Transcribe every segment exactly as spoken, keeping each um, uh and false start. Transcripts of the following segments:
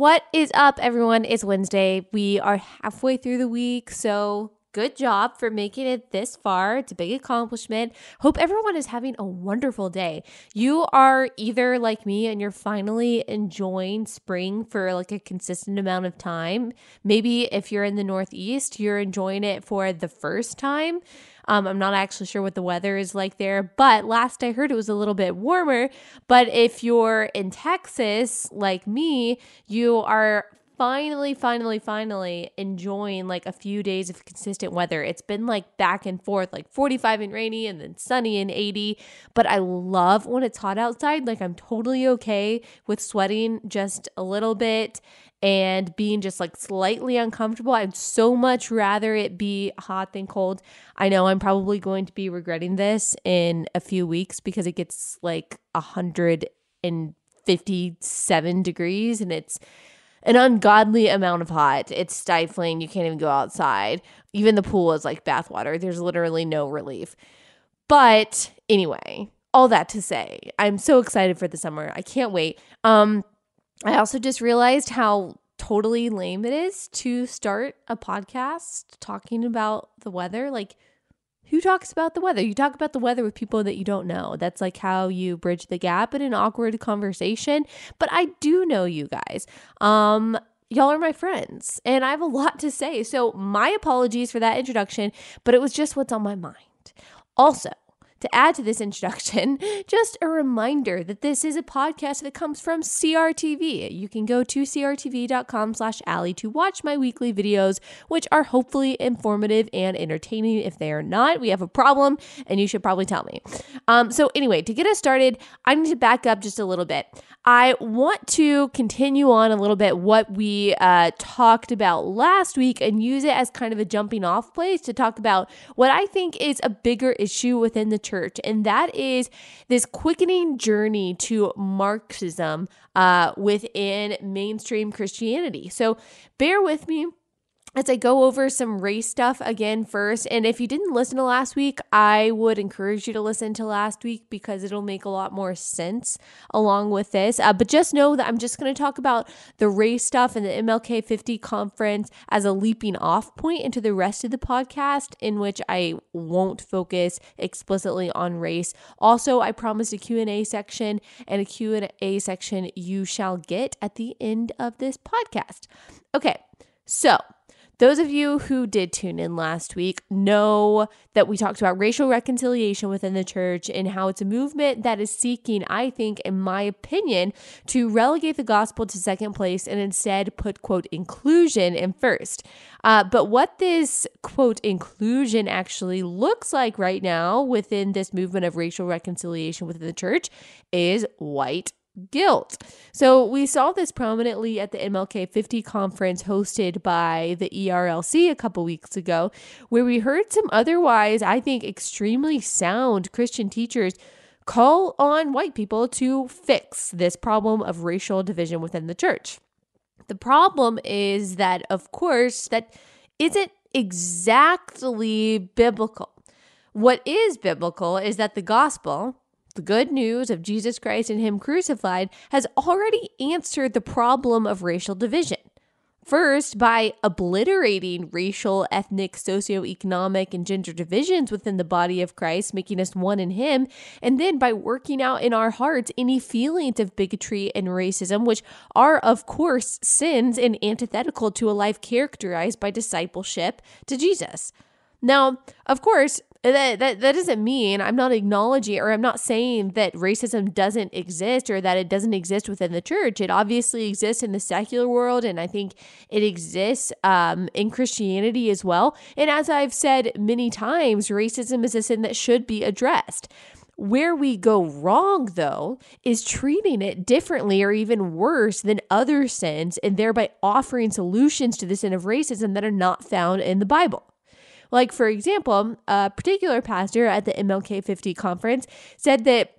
What is up, everyone? It's Wednesday. We are halfway through the week, so good job for making it this far. It's a big accomplishment. Hope everyone is having a wonderful day. You are either like me and you're finally enjoying spring for like a consistent amount of time. Maybe if you're in the Northeast, you're enjoying it for the first time. Um, I'm not actually sure what the weather is like there, but last I heard it was a little bit warmer. But if you're in Texas, like me, you are Finally, finally, finally enjoying like a few days of consistent weather. It's been like back and forth, like forty-five and rainy and then sunny and eighty. But I love when it's hot outside. Like I'm totally okay with sweating just a little bit and being just like slightly uncomfortable. I'd so much rather it be hot than cold. I know I'm probably going to be regretting this in a few weeks because it gets like one hundred fifty-seven degrees and it's an ungodly amount of hot. It's stifling. You can't even go outside. Even the pool is like bathwater. There's literally no relief. But anyway, all that to say, I'm so excited for the summer. I can't wait. Um, I also just realized how totally lame it is to start a podcast talking about the weather. Like, who talks about the weather? You talk about the weather with people that you don't know. That's like how you bridge the gap in an awkward conversation. But I do know you guys. Um, y'all are my friends and I have a lot to say. So my apologies for that introduction, but it was just what's on my mind. Also, to add to this introduction, just a reminder that this is a podcast that comes from C R T V. You can go to crtv.com slash Allie to watch my weekly videos, which are hopefully informative and entertaining. If they are not, we have a problem and you should probably tell me. Um, so anyway, to get us started, I need to back up just a little bit. I want to continue on a little bit what we uh, talked about last week and use it as kind of a jumping off place to talk about what I think is a bigger issue within the church. Church, and that is this quickening journey to Marxism uh, within mainstream Christianity. So bear with me as I go over some race stuff again first. And if you didn't listen to last week, I would encourage you to listen to last week because it'll make a lot more sense along with this. Uh, but just know that I'm just going to talk about the race stuff and the M L K fifty conference as a leaping off point into the rest of the podcast, in which I won't focus explicitly on race. Also, I promised a Q and A section, and a Q and A section you shall get at the end of this podcast. Okay, so those of you who did tune in last week know that we talked about racial reconciliation within the church and how it's a movement that is seeking, I think, in my opinion, to relegate the gospel to second place and instead put, quote, inclusion in first. Uh, but what this, quote, inclusion actually looks like right now within this movement of racial reconciliation within the church is white guilt. So we saw this prominently at the M L K fifty conference hosted by the E R L C a couple weeks ago, where we heard some otherwise, I think, extremely sound Christian teachers call on white people to fix this problem of racial division within the church. The problem is that, of course, that isn't exactly biblical. What is biblical is that the gospel, the good news of Jesus Christ and Him crucified, has already answered the problem of racial division. First, by obliterating racial, ethnic, socioeconomic, and gender divisions within the body of Christ, making us one in Him, and then by working out in our hearts any feelings of bigotry and racism, which are, of course, sins and antithetical to a life characterized by discipleship to Jesus. Now, of course, That, that that doesn't mean I'm not acknowledging or I'm not saying that racism doesn't exist or that it doesn't exist within the church. It obviously exists in the secular world, and I think it exists um, in Christianity as well. And as I've said many times, racism is a sin that should be addressed. Where we go wrong, though, is treating it differently or even worse than other sins, and thereby offering solutions to the sin of racism that are not found in the Bible. Like, for example, a particular pastor at the M L K fifty conference said that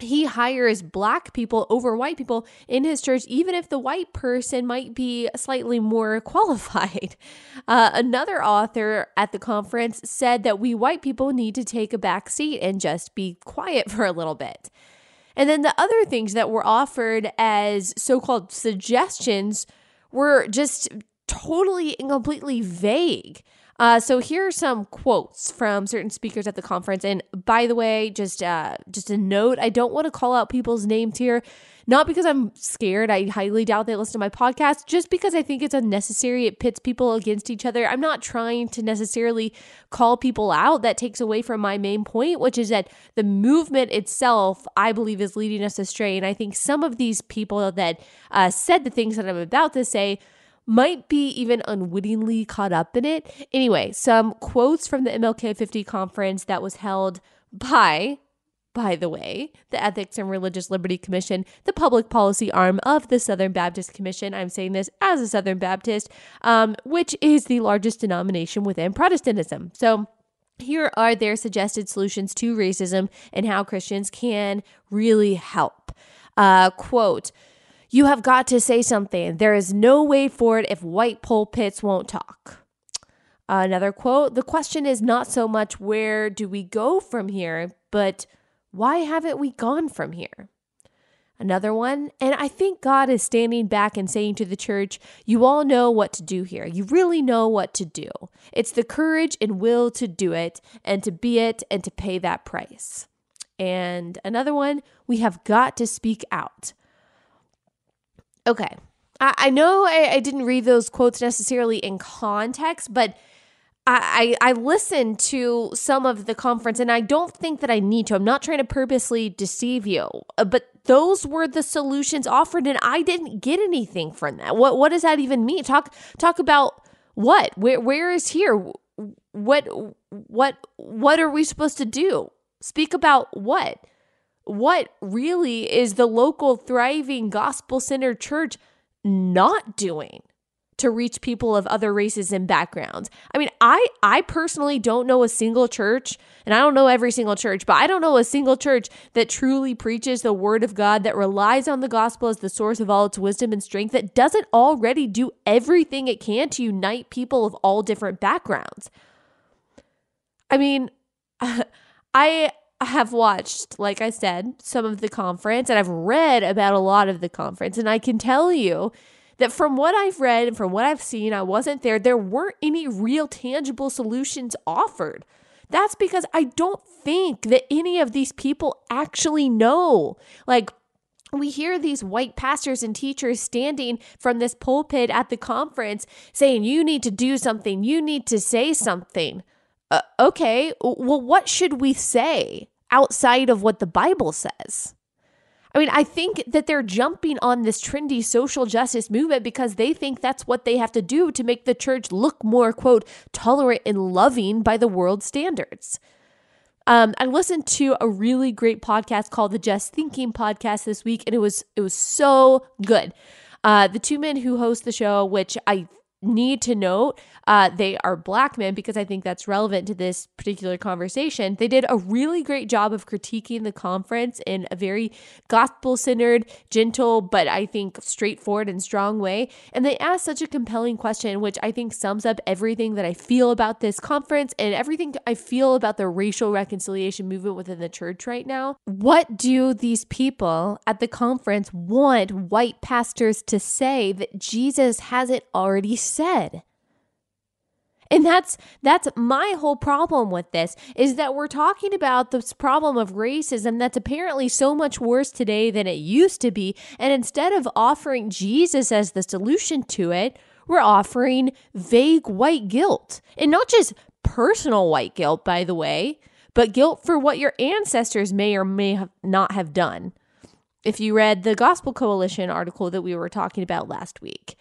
he hires black people over white people in his church, even if the white person might be slightly more qualified. Uh, another author at the conference said that we white people need to take a back seat and just be quiet for a little bit. And then the other things that were offered as so-called suggestions were just totally and completely vague. Uh, so here are some quotes from certain speakers at the conference. And by the way, just uh, just a note, I don't want to call out people's names here, not because I'm scared. I highly doubt they listen to my podcast, just because I think it's unnecessary. It pits people against each other. I'm not trying to necessarily call people out. That takes away from my main point, which is that the movement itself, I believe, is leading us astray. And I think some of these people that uh, said the things that I'm about to say might be even unwittingly caught up in it. Anyway, some quotes from the M L K fifty conference that was held by, by the way, the Ethics and Religious Liberty Commission, the public policy arm of the Southern Baptist Commission. I'm saying this as a Southern Baptist, um, which is the largest denomination within Protestantism. So here are their suggested solutions to racism and how Christians can really help. Uh, quote, "You have got to say something. There is no way forward if white pulpits won't talk." Uh, another quote, "The question is not so much where do we go from here, but why haven't we gone from here?" Another one, "And I think God is standing back and saying to the church, you all know what to do here. You really know what to do. It's the courage and will to do it and to be it and to pay that price." And another one, "We have got to speak out." Okay, I, I know I, I didn't read those quotes necessarily in context, but I, I, I listened to some of the conference, and I don't think that I need to. I'm not trying to purposely deceive you, but those were the solutions offered, and I didn't get anything from that. What what does that even mean? Talk talk about what? Where where is here? What what what are we supposed to do? Speak about what? What really is the local, thriving, gospel-centered church not doing to reach people of other races and backgrounds? I mean, I I personally don't know a single church, and I don't know every single church, but I don't know a single church that truly preaches the word of God, that relies on the gospel as the source of all its wisdom and strength, that doesn't already do everything it can to unite people of all different backgrounds. I mean, I... I have watched, like I said, some of the conference, and I've read about a lot of the conference, and I can tell you that from what I've read and from what I've seen, I wasn't there, there weren't any real tangible solutions offered. That's because I don't think that any of these people actually know. Like, we hear these white pastors and teachers standing from this pulpit at the conference saying, you need to do something, you need to say something. Uh, okay, well, what should we say outside of what the Bible says? I mean, I think that they're jumping on this trendy social justice movement because they think that's what they have to do to make the church look more, quote, tolerant and loving by the world's standards. Um, I listened to a really great podcast called the Just Thinking Podcast this week, and it was it was so good. Uh, the two men who host the show, which I need to note, uh, they are Black men, because I think that's relevant to this particular conversation. They did a really great job of critiquing the conference in a very gospel-centered, gentle, but I think straightforward and strong way. And they asked such a compelling question, which I think sums up everything that I feel about this conference and everything I feel about the racial reconciliation movement within the church right now. What do these people at the conference want white pastors to say that Jesus hasn't already said? said. And that's that's my whole problem with this, is that we're talking about this problem of racism that's apparently so much worse today than it used to be. And instead of offering Jesus as the solution to it, we're offering vague white guilt. And not just personal white guilt, by the way, but guilt for what your ancestors may or may have not have done. If you read the Gospel Coalition article that we were talking about last week,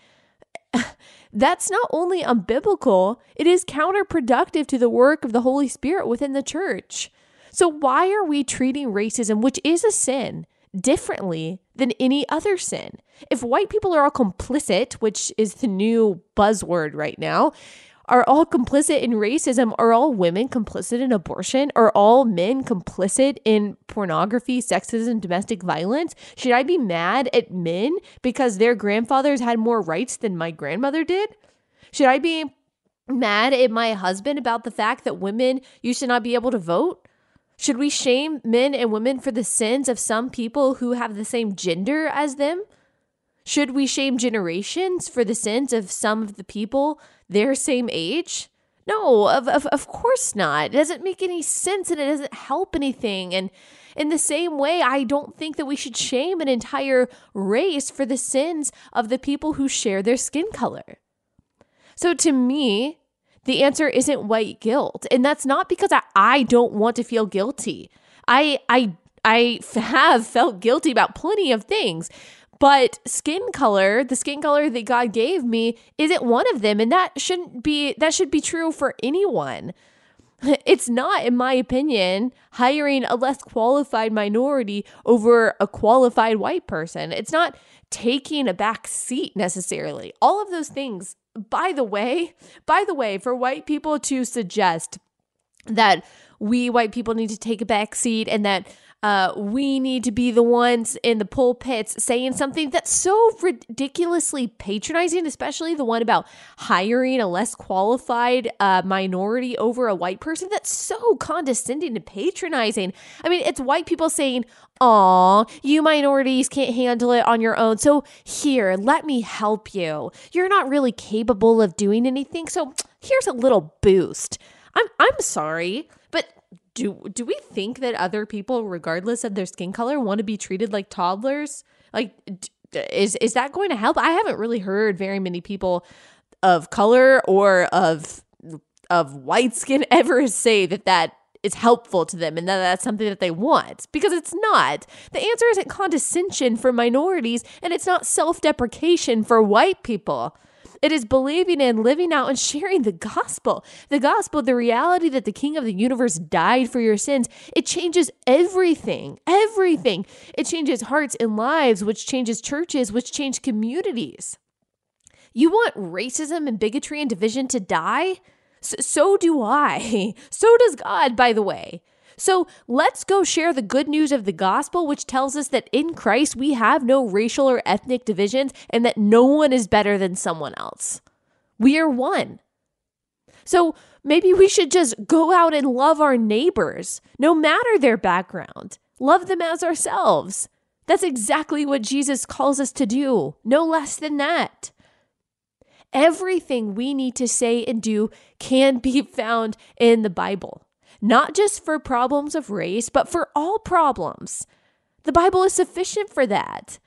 that's not only unbiblical, it is counterproductive to the work of the Holy Spirit within the church. So why are we treating racism, which is a sin, differently than any other sin? If white people are all complicit, which is the new buzzword right now, are all complicit in racism, are all women complicit in abortion, are all men complicit in pornography, sexism, domestic violence? Should I be mad at men because their grandfathers had more rights than my grandmother did? Should I be mad at my husband about the fact that women, you should not be able to vote? Should we shame men and women for the sins of some people who have the same gender as them? Should we shame generations for the sins of some of the people their same age? No, of, of of course not. It doesn't make any sense and it doesn't help anything. And in the same way, I don't think that we should shame an entire race for the sins of the people who share their skin color. So to me, the answer isn't white guilt. And that's not because I, I don't want to feel guilty. I, I, I have felt guilty about plenty of things. But skin color, the skin color that God gave me, isn't one of them. And that shouldn't be, that should be true for anyone. It's not, in my opinion, hiring a less qualified minority over a qualified white person. It's not taking a back seat necessarily. All of those things, by the way, by the way, for white people to suggest that we white people need to take a back seat and that Uh, we need to be the ones in the pulpits saying something that's so ridiculously patronizing, especially the one about hiring a less qualified uh, minority over a white person. That's so condescending and patronizing. I mean, it's white people saying, "Aw, you minorities can't handle it on your own. So here, let me help you. You're not really capable of doing anything. So here's a little boost." I'm I'm sorry, but Do do we think that other people, regardless of their skin color, want to be treated like toddlers? Like, is is that going to help? I haven't really heard very many people of color or of of white skin ever say that that is helpful to them and that that's something that they want, because it's not. The answer isn't condescension for minorities, and it's not self-deprecation for white people. It is believing in, living out, and sharing the gospel. The gospel, the reality that the King of the universe died for your sins. It changes everything, everything. It changes hearts and lives, which changes churches, which change communities. You want racism and bigotry and division to die? So, so do I. So does God, by the way. So let's go share the good news of the gospel, which tells us that in Christ we have no racial or ethnic divisions and that no one is better than someone else. We are one. So maybe we should just go out and love our neighbors, no matter their background. Love them as ourselves. That's exactly what Jesus calls us to do, no less than that. Everything we need to say and do can be found in the Bible. Not just for problems of race, but for all problems. The Bible is sufficient for that.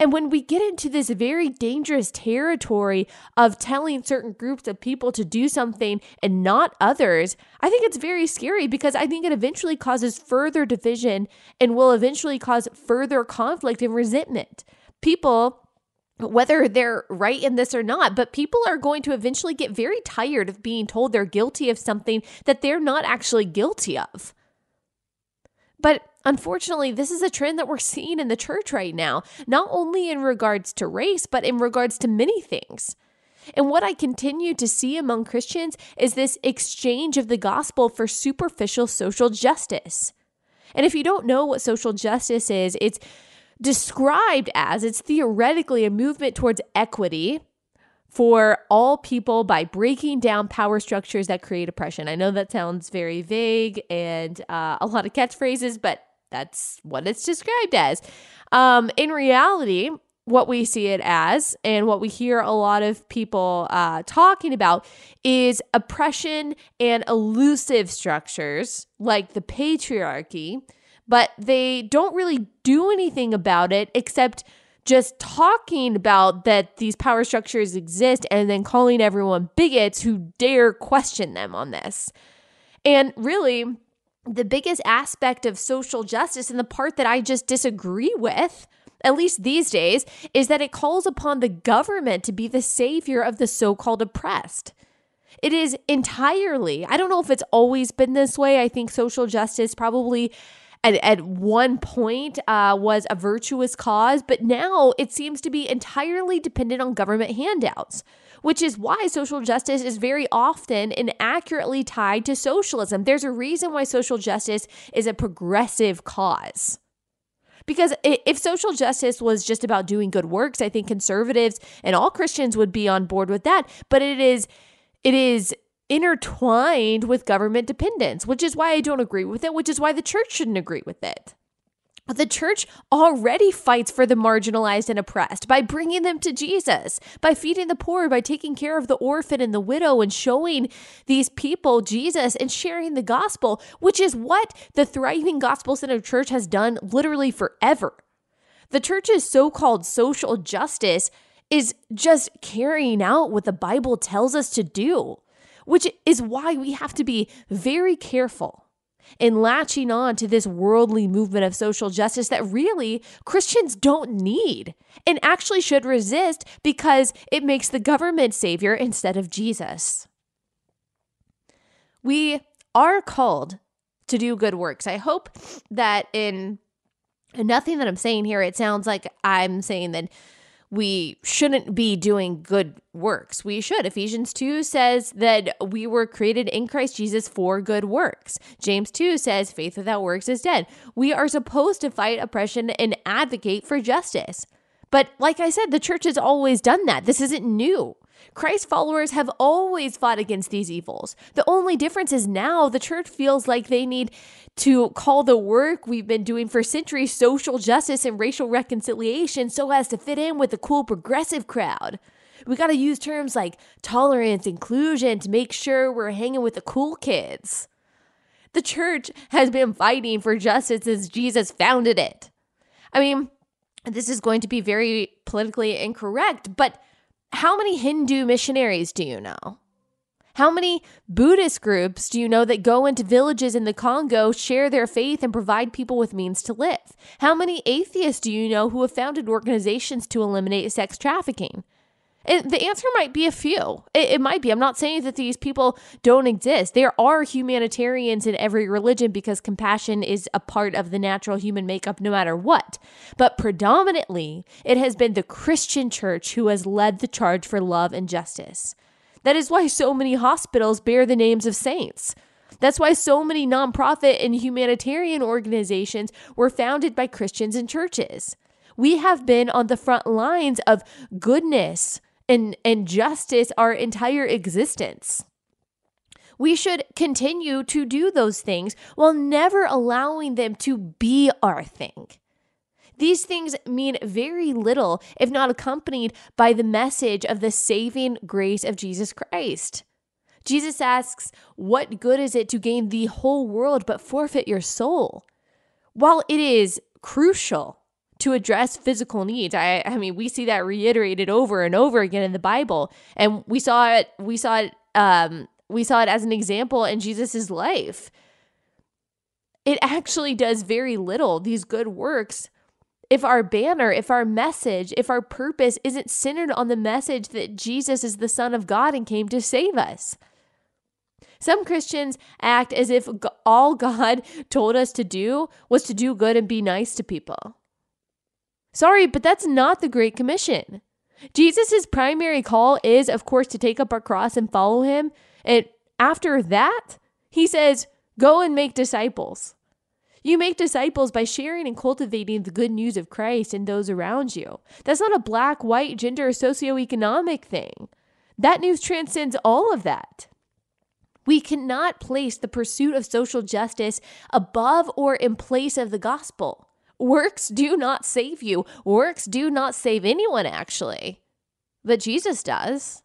And when we get into this very dangerous territory of telling certain groups of people to do something and not others, I think it's very scary, because I think it eventually causes further division and will eventually cause further conflict and resentment. People, whether they're right in this or not, but people are going to eventually get very tired of being told they're guilty of something that they're not actually guilty of. But unfortunately, this is a trend that we're seeing in the church right now, not only in regards to race, but in regards to many things. And what I continue to see among Christians is this exchange of the gospel for superficial social justice. And if you don't know what social justice is, it's described as, it's theoretically a movement towards equity for all people by breaking down power structures that create oppression. I know that sounds very vague and uh, a lot of catchphrases, but that's what it's described as. Um, in reality, what we see it as and what we hear a lot of people uh, talking about is oppression and elusive structures like the patriarchy, but they don't really do anything about it except just talking about that these power structures exist and then calling everyone bigots who dare question them on this. And really, the biggest aspect of social justice, and the part that I just disagree with, at least these days, is that it calls upon the government to be the savior of the so-called oppressed. It is entirely, I don't know if it's always been this way. I think social justice probably At, at one point uh, was a virtuous cause, but now it seems to be entirely dependent on government handouts, which is why social justice is very often inaccurately tied to socialism. There's a reason why social justice is a progressive cause. Because if social justice was just about doing good works, I think conservatives and all Christians would be on board with that, but it is, it is intertwined with government dependence, which is why I don't agree with it, which is why the church shouldn't agree with it. The church already fights for the marginalized and oppressed by bringing them to Jesus, by feeding the poor, by taking care of the orphan and the widow and showing these people Jesus and sharing the gospel, which is what the thriving gospel-centered church has done literally forever. The church's so-called social justice is just carrying out what the Bible tells us to do, which is why we have to be very careful and latching on to this worldly movement of social justice that really Christians don't need and actually should resist because it makes the government savior instead of Jesus. We are called to do good works. I hope that in nothing that I'm saying here, it sounds like I'm saying that we shouldn't be doing good works. We should. Ephesians two says that we were created in Christ Jesus for good works. James two says faith without works is dead. We are supposed to fight oppression and advocate for justice. But like I said, the church has always done that. This isn't new. Christ followers have always fought against these evils. The only difference is now the church feels like they need to call the work we've been doing for centuries social justice and racial reconciliation so as to fit in with the cool progressive crowd. We got to use terms like tolerance, inclusion to make sure we're hanging with the cool kids. The church has been fighting for justice since Jesus founded it. I mean, this is going to be very politically incorrect, but how many Hindu missionaries do you know? How many Buddhist groups do you know that go into villages in the Congo, share their faith, and provide people with means to live? How many atheists do you know who have founded organizations to eliminate sex trafficking? It, the answer might be a few. It, it might be. I'm not saying that these people don't exist. There are humanitarians in every religion because compassion is a part of the natural human makeup no matter what. But predominantly, it has been the Christian church who has led the charge for love and justice. That is why so many hospitals bear the names of saints. That's why so many nonprofit and humanitarian organizations were founded by Christians and churches. We have been on the front lines of goodness and, and justice our entire existence. We should continue to do those things while never allowing them to be our thing. These things mean very little if not accompanied by the message of the saving grace of Jesus Christ. Jesus asks, "What good is it to gain the whole world but forfeit your soul?" While it is crucial to address physical needs. I, I mean, we see that reiterated over and over again in the Bible, and we saw it. We saw it. Um, we saw it as an example in Jesus's life. It actually does very little, these good works, if our banner, if our message, if our purpose isn't centered on the message that Jesus is the Son of God and came to save us. Some Christians act as if all God told us to do was to do good and be nice to people. Sorry, but that's not the Great Commission. Jesus' primary call is, of course, to take up our cross and follow him. And after that, he says, go and make disciples. You make disciples by sharing and cultivating the good news of Christ and those around you. That's not a black, white, gender, socioeconomic thing. That news transcends all of that. We cannot place the pursuit of social justice above or in place of the gospel. Works do not save you. Works do not save anyone, actually. But Jesus does.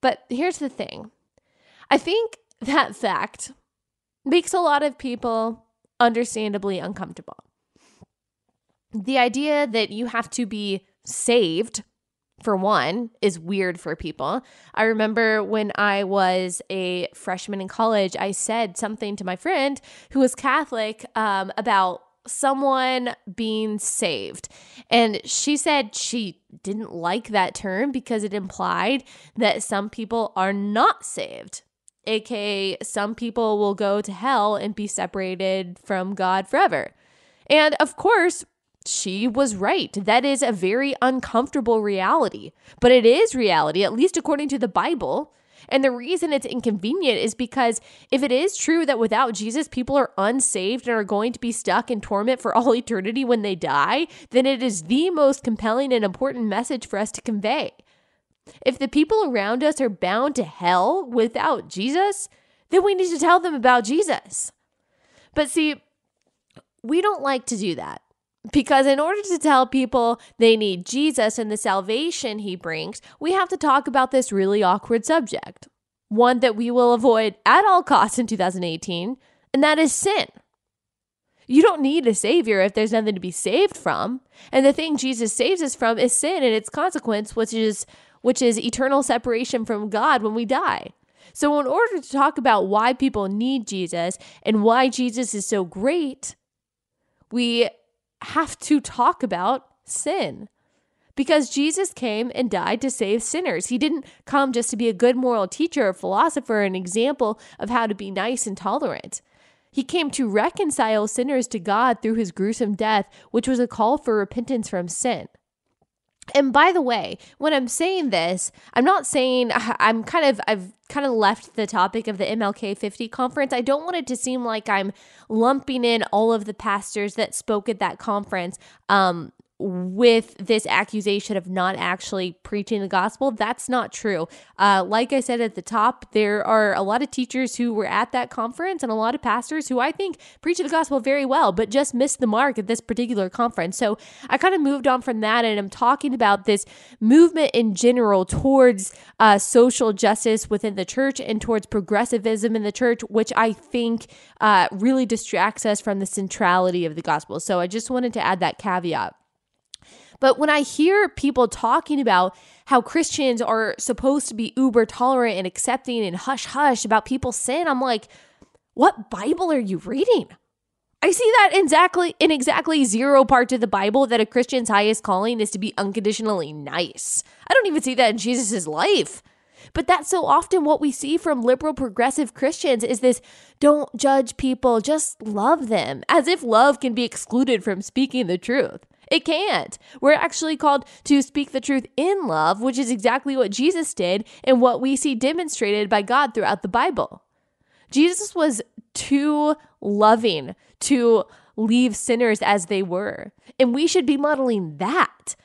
But here's the thing. I think that fact makes a lot of people understandably uncomfortable. The idea that you have to be saved, for one, is weird for people. I remember when I was a freshman in college, I said something to my friend who was Catholic um, about someone being saved. And she said she didn't like that term because it implied that some people are not saved, aka some people will go to hell and be separated from God forever. And of course, she was right. That is a very uncomfortable reality, but it is reality, at least according to the Bible. And the reason it's inconvenient is because if it is true that without Jesus, people are unsaved and are going to be stuck in torment for all eternity when they die, then it is the most compelling and important message for us to convey. If the people around us are bound to hell without Jesus, then we need to tell them about Jesus. But see, we don't like to do that, because in order to tell people they need Jesus and the salvation he brings, we have to talk about this really awkward subject, one that we will avoid at all costs in two thousand eighteen, and that is sin. You don't need a savior if there's nothing to be saved from. And the thing Jesus saves us from is sin and its consequence, which is which is eternal separation from God when we die. So in order to talk about why people need Jesus and why Jesus is so great, we have to talk about sin. Because Jesus came and died to save sinners. He didn't come just to be a good moral teacher or philosopher, an example of how to be nice and tolerant. He came to reconcile sinners to God through his gruesome death, which was a call for repentance from sin. And by the way, when I'm saying this, I'm not saying I'm kind of, I've kind of left the topic of the M L K fifty conference. I don't want it to seem like I'm lumping in all of the pastors that spoke at that conference um, with this accusation of not actually preaching the gospel. That's not true. Uh, like I said at the top, there are a lot of teachers who were at that conference and a lot of pastors who I think preach the gospel very well, but just missed the mark at this particular conference. So I kind of moved on from that, and I'm talking about this movement in general towards uh, social justice within the church and towards progressivism in the church, which I think uh, really distracts us from the centrality of the gospel. So I just wanted to add that caveat. But when I hear people talking about how Christians are supposed to be uber tolerant and accepting and hush hush about people's sin, I'm like, what Bible are you reading? I see that exactly in exactly zero parts of the Bible that a Christian's highest calling is to be unconditionally nice. I don't even see that in Jesus's life. But that's so often what we see from liberal progressive Christians is this, don't judge people, just love them, as if love can be excluded from speaking the truth. It can't. We're actually called to speak the truth in love, which is exactly what Jesus did and what we see demonstrated by God throughout the Bible. Jesus was too loving to leave sinners as they were, and we should be modeling that,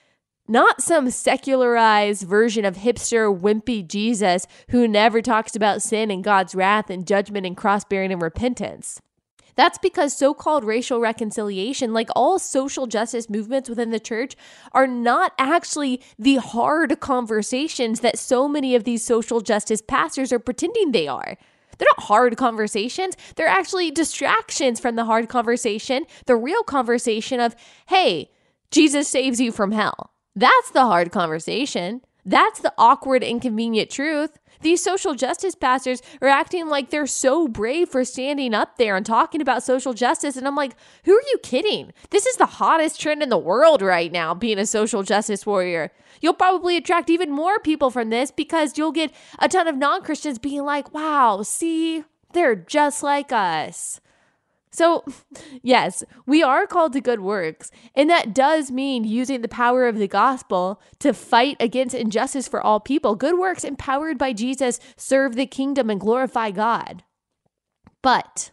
not some secularized version of hipster, wimpy Jesus who never talks about sin and God's wrath and judgment and cross-bearing and repentance. That's because so-called racial reconciliation, like all social justice movements within the church, are not actually the hard conversations that so many of these social justice pastors are pretending they are. They're not hard conversations. They're actually distractions from the hard conversation, the real conversation of, hey, Jesus saves you from hell. That's the hard conversation. That's the awkward, inconvenient truth. These social justice pastors are acting like they're so brave for standing up there and talking about social justice. And I'm like, who are you kidding? This is the hottest trend in the world right now, being a social justice warrior. You'll probably attract even more people from this because you'll get a ton of non-Christians being like, wow, see, they're just like us. So yes, we are called to good works, and that does mean using the power of the gospel to fight against injustice for all people. Good works empowered by Jesus serve the kingdom and glorify God. But,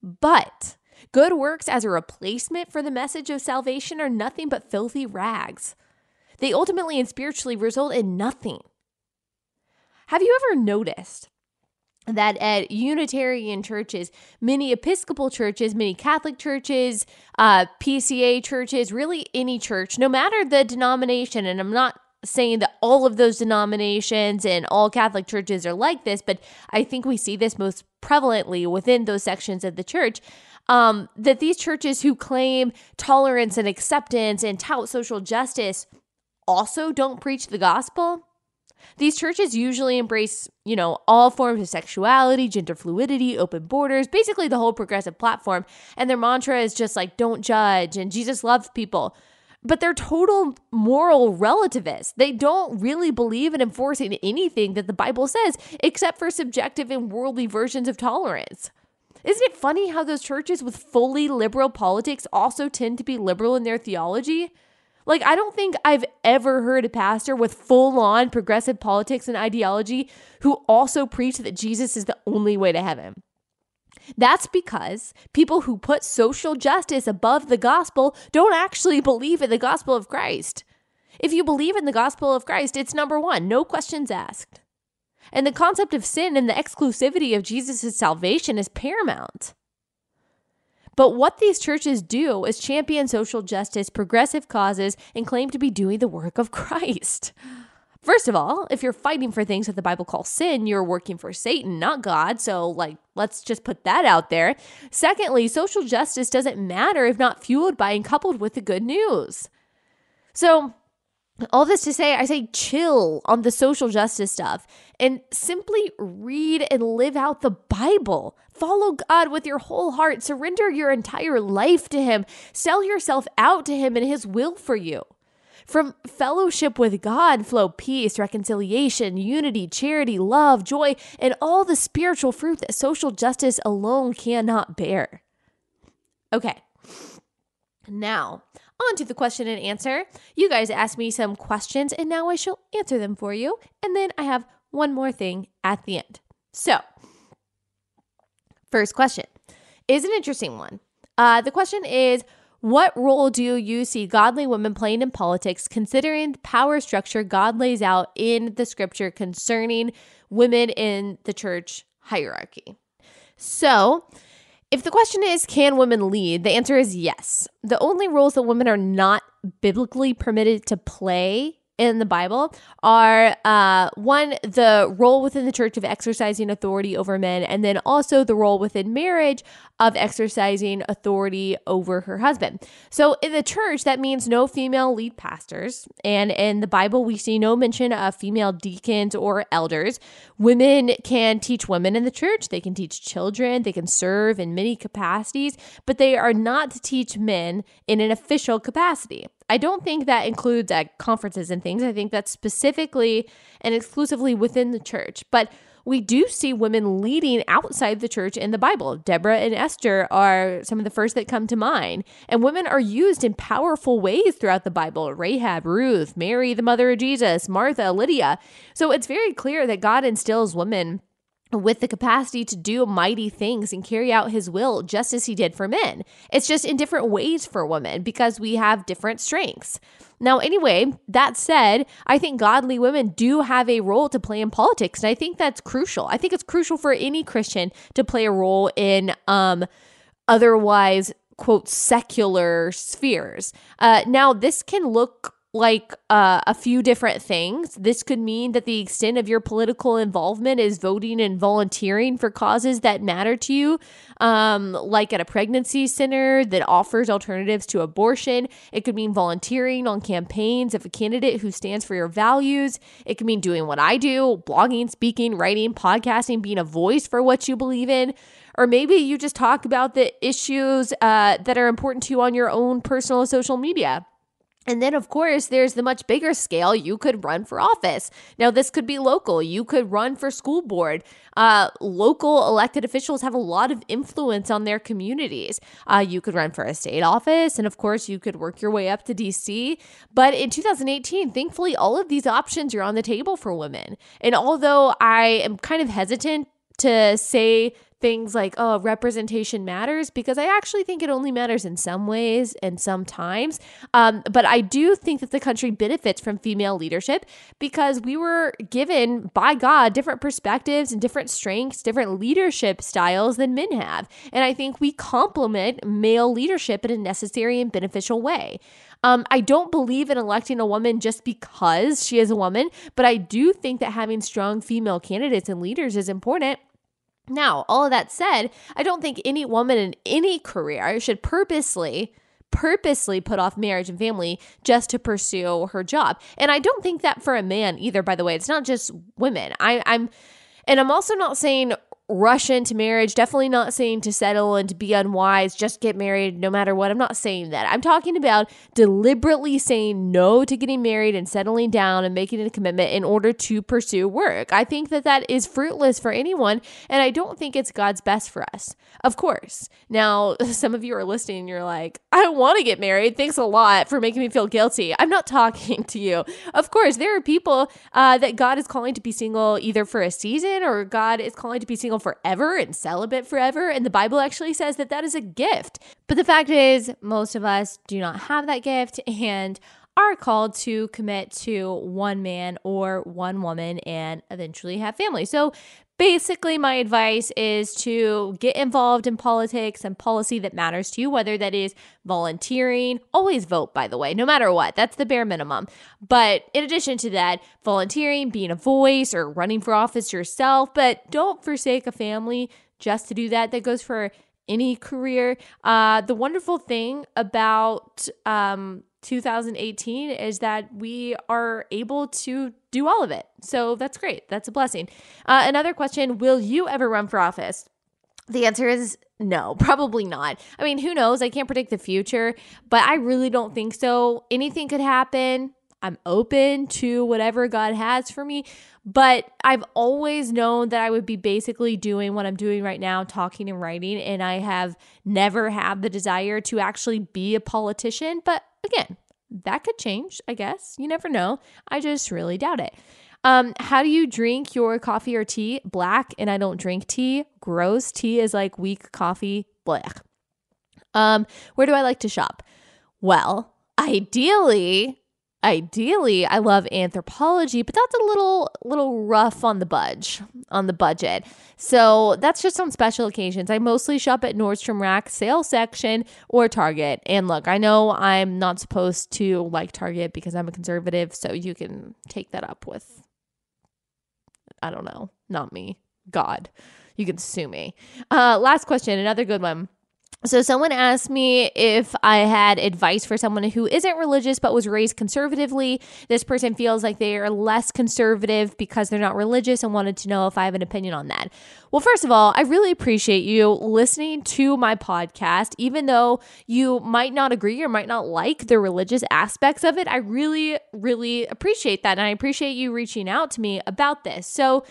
but good works as a replacement for the message of salvation are nothing but filthy rags. They ultimately and spiritually result in nothing. Have you ever noticed that at Unitarian churches, many Episcopal churches, many Catholic churches, uh, P C A churches, really any church, no matter the denomination, and I'm not saying that all of those denominations and all Catholic churches are like this, but I think we see this most prevalently within those sections of the church, um, that these churches who claim tolerance and acceptance and tout social justice also don't preach the gospel. These churches usually embrace, you know, all forms of sexuality, gender fluidity, open borders, basically the whole progressive platform. And their mantra is just like, don't judge and Jesus loves people. But they're total moral relativists. They don't really believe in enforcing anything that the Bible says, except for subjective and worldly versions of tolerance. Isn't it funny how those churches with fully liberal politics also tend to be liberal in their theology? Like, I don't think I've ever heard a pastor with full-on progressive politics and ideology who also preached that Jesus is the only way to heaven. That's because people who put social justice above the gospel don't actually believe in the gospel of Christ. If you believe in the gospel of Christ, it's number one, no questions asked. And the concept of sin and the exclusivity of Jesus' salvation is paramount. But what these churches do is champion social justice, progressive causes, and claim to be doing the work of Christ. First of all, if you're fighting for things that the Bible calls sin, you're working for Satan, not God. So, like, let's just put that out there. Secondly, social justice doesn't matter if not fueled by and coupled with the good news. So, all this to say, I say chill on the social justice stuff and simply read and live out the Bible. Follow God with your whole heart. Surrender your entire life to Him. Sell yourself out to Him and His will for you. From fellowship with God flow peace, reconciliation, unity, charity, love, joy, and all the spiritual fruit that social justice alone cannot bear. Okay, now on to the question and answer. You guys asked me some questions, and now I shall answer them for you. And then I have one more thing at the end. So, first question is an interesting one. Uh, the question is, what role do you see godly women playing in politics, considering the power structure God lays out in the scripture concerning women in the church hierarchy? So, if the question is, can women lead? The answer is yes. The only roles that women are not biblically permitted to play in the Bible are, uh, one, the role within the church of exercising authority over men, and then also the role within marriage of exercising authority over her husband. So in the church, that means no female lead pastors. And in the Bible, we see no mention of female deacons or elders. Women can teach women in the church. They can teach children. They can serve in many capacities, but they are not to teach men in an official capacity. I don't think that includes at conferences and things. I think that's specifically and exclusively within the church. But we do see women leading outside the church in the Bible. Deborah and Esther are some of the first that come to mind. And women are used in powerful ways throughout the Bible. Rahab, Ruth, Mary, the mother of Jesus, Martha, Lydia. So it's very clear that God instills women with the capacity to do mighty things and carry out His will, just as He did for men. It's just in different ways for women because we have different strengths. Now, anyway, that said, I think godly women do have a role to play in politics, and I think that's crucial. I think it's crucial for any Christian to play a role in um, otherwise, quote, secular spheres. Uh, now, this can look like uh, a few different things. This could mean that the extent of your political involvement is voting and volunteering for causes that matter to you, um, like at a pregnancy center that offers alternatives to abortion. It could mean volunteering on campaigns of a candidate who stands for your values. It could mean doing what I do, blogging, speaking, writing, podcasting, being a voice for what you believe in. Or maybe you just talk about the issues uh, that are important to you on your own personal social media. And then, of course, there's the much bigger scale. You could run for office. Now, this could be local. You could run for school board. Uh, local elected officials have a lot of influence on their communities. Uh, you could run for a state office. And, of course, you could work your way up to D C. But in two thousand eighteen, thankfully, all of these options are on the table for women. And although I am kind of hesitant to say things like, oh, representation matters, because I actually think it only matters in some ways and sometimes. Um, but I do think that the country benefits from female leadership because we were given by God different perspectives and different strengths, different leadership styles than men have. And I think we complement male leadership in a necessary and beneficial way. Um, I don't believe in electing a woman just because she is a woman, but I do think that having strong female candidates and leaders is important. Now, all of that said, I don't think any woman in any career should purposely, purposely put off marriage and family just to pursue her job. And I don't think that for a man either, by the way. It's not just women. I, I'm, and I'm also not saying rush into marriage, definitely not saying to settle and to be unwise, just get married no matter what. I'm not saying that. I'm talking about deliberately saying no to getting married and settling down and making a commitment in order to pursue work. I think that that is fruitless for anyone, and I don't think it's God's best for us. Of course. Now, some of you are listening and you're like, I don't want to get married. Thanks a lot for making me feel guilty. I'm not talking to you. Of course, there are people uh, that God is calling to be single either for a season or God is calling to be single forever and celibate forever, and the Bible actually says that that is a gift. But the fact is, most of us do not have that gift, and are called to commit to one man or one woman and eventually have family. So basically, my advice is to get involved in politics and policy that matters to you, whether that is volunteering. Always vote, by the way, no matter what. That's the bare minimum. But in addition to that, volunteering, being a voice, or running for office yourself. But don't forsake a family just to do that. That goes for any career. Uh, the wonderful thing about um, two thousand eighteen is that we are able to do all of it. So that's great. That's a blessing. Uh, another question, will you ever run for office? The answer is no, probably not. I mean, who knows? I can't predict the future, but I really don't think so. Anything could happen. I'm open to whatever God has for me, but I've always known that I would be basically doing what I'm doing right now, talking and writing, and I have never had the desire to actually be a politician, but again, that could change, I guess. You never know. I just really doubt it. Um, how do you drink your coffee or tea? Black, and I don't drink tea. Gross. Tea is like weak coffee. Blech. Um, where do I like to shop? Well, ideally, ideally, I love Anthropologie, but that's a little little rough on the budge, on the budget. So that's just on special occasions. I mostly shop at Nordstrom Rack, sale section, or Target. And look, I know I'm not supposed to like Target because I'm a conservative, so you can take that up with, I don't know, not me, God. You can sue me. Uh, last question, another good one. So someone asked me if I had advice for someone who isn't religious but was raised conservatively. This person feels like they are less conservative because they're not religious and wanted to know if I have an opinion on that. Well, first of all, I really appreciate you listening to my podcast. Even though you might not agree or might not like the religious aspects of it, I really, really appreciate that. And I appreciate you reaching out to me about this. So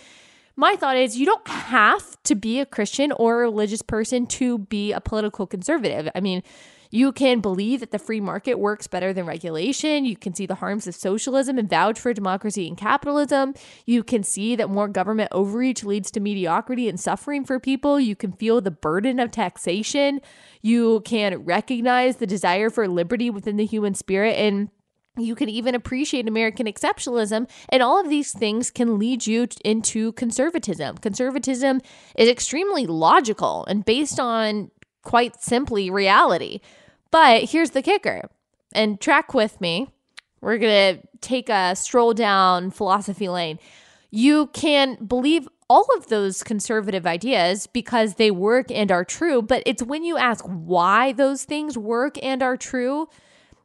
my thought is you don't have to be a Christian or a religious person to be a political conservative. I mean, you can believe that the free market works better than regulation. You can see the harms of socialism and vouch for democracy and capitalism. You can see that more government overreach leads to mediocrity and suffering for people. You can feel the burden of taxation. You can recognize the desire for liberty within the human spirit, and you can even appreciate American exceptionalism, and all of these things can lead you into conservatism. Conservatism is extremely logical and based on, quite simply, reality. But here's the kicker, and track with me. We're going to take a stroll down philosophy lane. You can believe all of those conservative ideas because they work and are true, but it's when you ask why those things work and are true,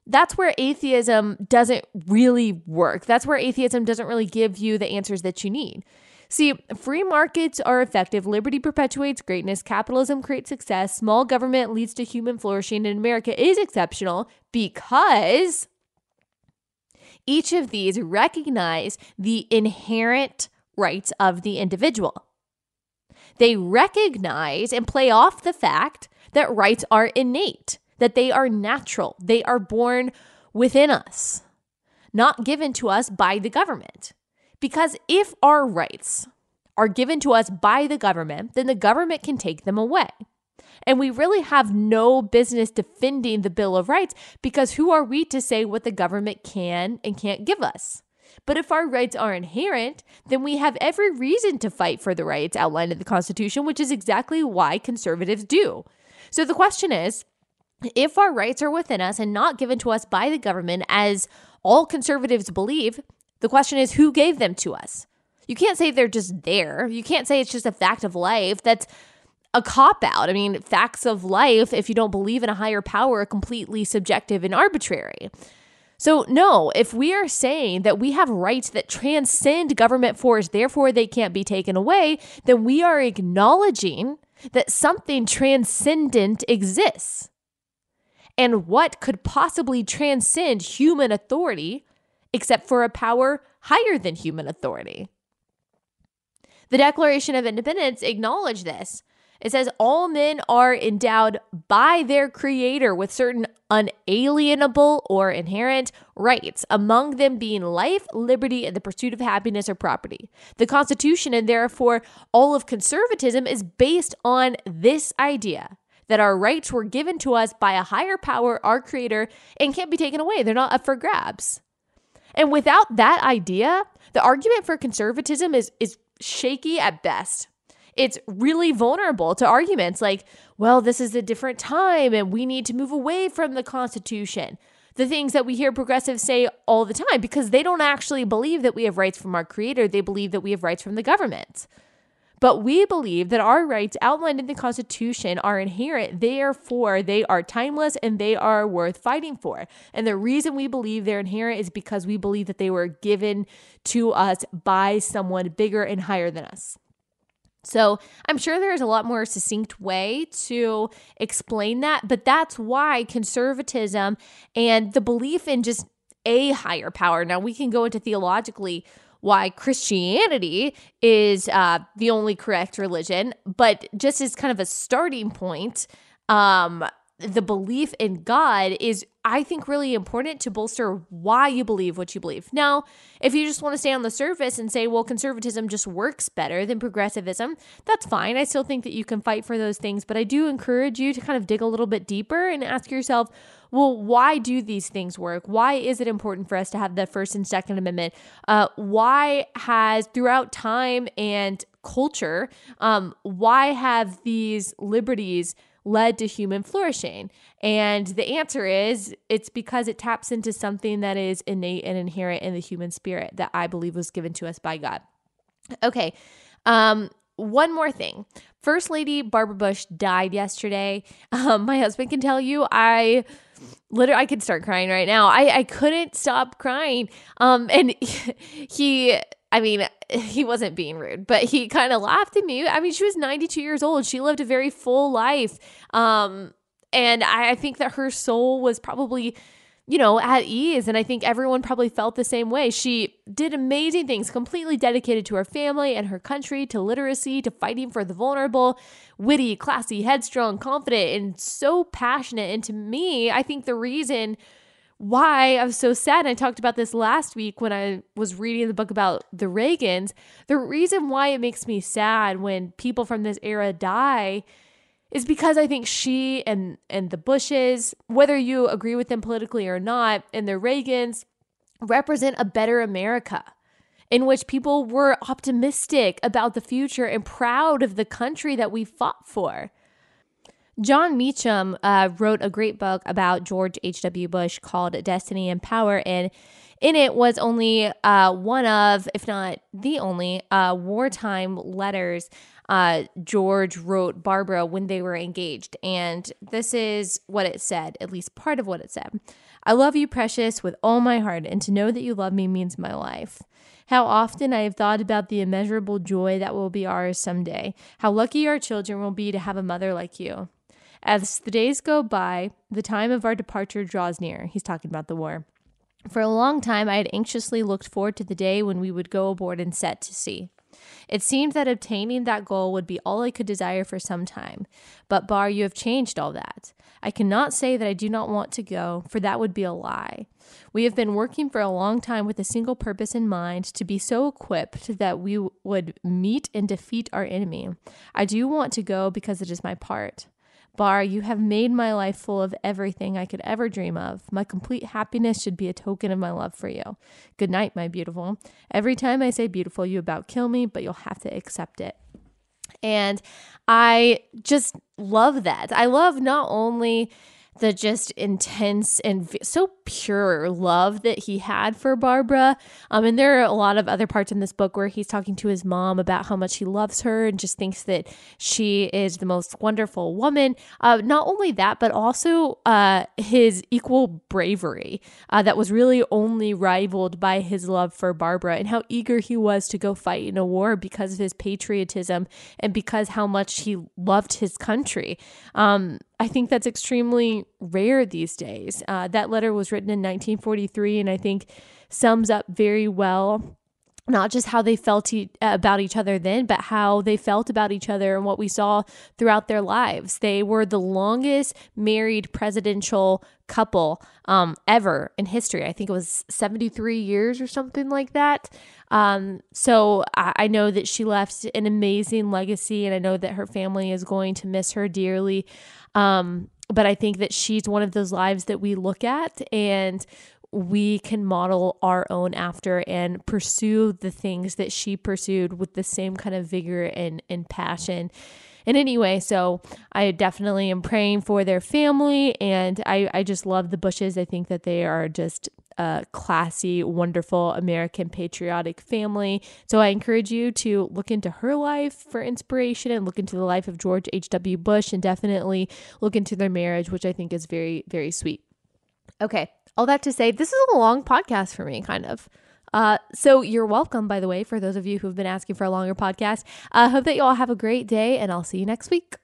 that's where atheism doesn't really work. That's where atheism doesn't really give you the answers that you need. See, free markets are effective. Liberty perpetuates greatness. Capitalism creates success. Small government leads to human flourishing. And America is exceptional because each of these recognize the inherent rights of the individual. They recognize and play off the fact that rights are innate, that they are natural. They are born within us, not given to us by the government. Because if our rights are given to us by the government, then the government can take them away. And we really have no business defending the Bill of Rights, because who are we to say what the government can and can't give us? But if our rights are inherent, then we have every reason to fight for the rights outlined in the Constitution, which is exactly why conservatives do. So the question is, if our rights are within us and not given to us by the government, as all conservatives believe, the question is who gave them to us? You can't say they're just there. You can't say it's just a fact of life. That's a cop-out. I mean, facts of life, if you don't believe in a higher power, are completely subjective and arbitrary. So no, if we are saying that we have rights that transcend government force, therefore they can't be taken away, then we are acknowledging that something transcendent exists. And what could possibly transcend human authority except for a power higher than human authority? The Declaration of Independence acknowledged this. It says, all men are endowed by their creator with certain unalienable or inherent rights, among them being life, liberty, and the pursuit of happiness or property. The Constitution, and therefore all of conservatism, is based on this idea, that our rights were given to us by a higher power, our creator, and can't be taken away. They're not up for grabs. And without that idea, the argument for conservatism is, is shaky at best. It's really vulnerable to arguments like, well, this is a different time and we need to move away from the Constitution. The things that we hear progressives say all the time, because they don't actually believe that we have rights from our creator. They believe that we have rights from the government. But we believe that our rights outlined in the Constitution are inherent. Therefore, they are timeless and they are worth fighting for. And the reason we believe they're inherent is because we believe that they were given to us by someone bigger and higher than us. So I'm sure there's a lot more succinct way to explain that, but that's why conservatism and the belief in just a higher power. Now, we can go into theologically why Christianity is uh, the only correct religion, but just as kind of a starting point, um, the belief in God is, I think, really important to bolster why you believe what you believe. Now, if you just want to stay on the surface and say, well, conservatism just works better than progressivism, that's fine. I still think that you can fight for those things, but I do encourage you to kind of dig a little bit deeper and ask yourself, well, why do these things work? Why is it important for us to have the First and Second Amendment? Uh, why has throughout time and culture, um, why have these liberties led to human flourishing? And the answer is, it's because it taps into something that is innate and inherent in the human spirit that I believe was given to us by God. Okay, um, one more thing. First Lady Barbara Bush died yesterday. Um, my husband can tell you, I literally, I could start crying right now. I, I couldn't stop crying. Um, and he, I mean, he wasn't being rude, but he kind of laughed at me. I mean, she was ninety-two years old. She lived a very full life. Um, and I, I think that her soul was probably, you know, at ease. And I think everyone probably felt the same way. She did amazing things, completely dedicated to her family and her country, to literacy, to fighting for the vulnerable, witty, classy, headstrong, confident, and so passionate. And to me, I think the reason why I was so sad, and I talked about this last week when I was reading the book about the Reagans, the reason why it makes me sad when people from this era die is because I think she and, and the Bushes, whether you agree with them politically or not, and the Reagans represent a better America in which people were optimistic about the future and proud of the country that we fought for. John Meacham uh, wrote a great book about George H W Bush called Destiny and Power, and in it was only uh, one of, if not the only, uh, wartime letters uh, George wrote Barbara when they were engaged. And this is what it said, at least part of what it said. "I love you, precious, with all my heart, and to know that you love me means my life. How often I have thought about the immeasurable joy that will be ours someday. How lucky our children will be to have a mother like you. As the days go by, the time of our departure draws near." He's talking about the war. "For a long time, I had anxiously looked forward to the day when we would go aboard and set to sea. It seemed that obtaining that goal would be all I could desire for some time. But, Bar, you have changed all that. I cannot say that I do not want to go, for that would be a lie. We have been working for a long time with a single purpose in mind, to be so equipped that we would meet and defeat our enemy. I do want to go because it is my part. Bar, you have made my life full of everything I could ever dream of. My complete happiness should be a token of my love for you. Good night, my beautiful. Every time I say beautiful, you about kill me, but you'll have to accept it." And I just love that. I love not only the just intense and so pure love that he had for Barbara. Um, and there are a lot of other parts in this book where he's talking to his mom about how much he loves her and just thinks that she is the most wonderful woman. Uh, not only that, but also uh, his equal bravery uh, that was really only rivaled by his love for Barbara, and how eager he was to go fight in a war because of his patriotism and because how much he loved his country. Um, I think that's extremely rare these days. Uh, that letter was written in nineteen forty-three, and I think sums up very well not just how they felt e- about each other then, but how they felt about each other and what we saw throughout their lives. They were the longest married presidential couple um, ever in history. I think it was seventy-three years or something like that. Um, so I, I know that she left an amazing legacy, and I know that her family is going to miss her dearly. Um, but I think that she's one of those lives that we look at and we can model our own after and pursue the things that she pursued with the same kind of vigor and, and passion. And anyway, so I definitely am praying for their family, and I, I just love the Bushes. I think that they are just a classy, wonderful American patriotic family. So I encourage you to look into her life for inspiration and look into the life of George H W. Bush, and definitely look into their marriage, which I think is very, very sweet. Okay. All that to say, this is a long podcast for me, kind of. Uh, so you're welcome, by the way, for those of you who've been asking for a longer podcast. I uh, hope that you all have a great day, and I'll see you next week.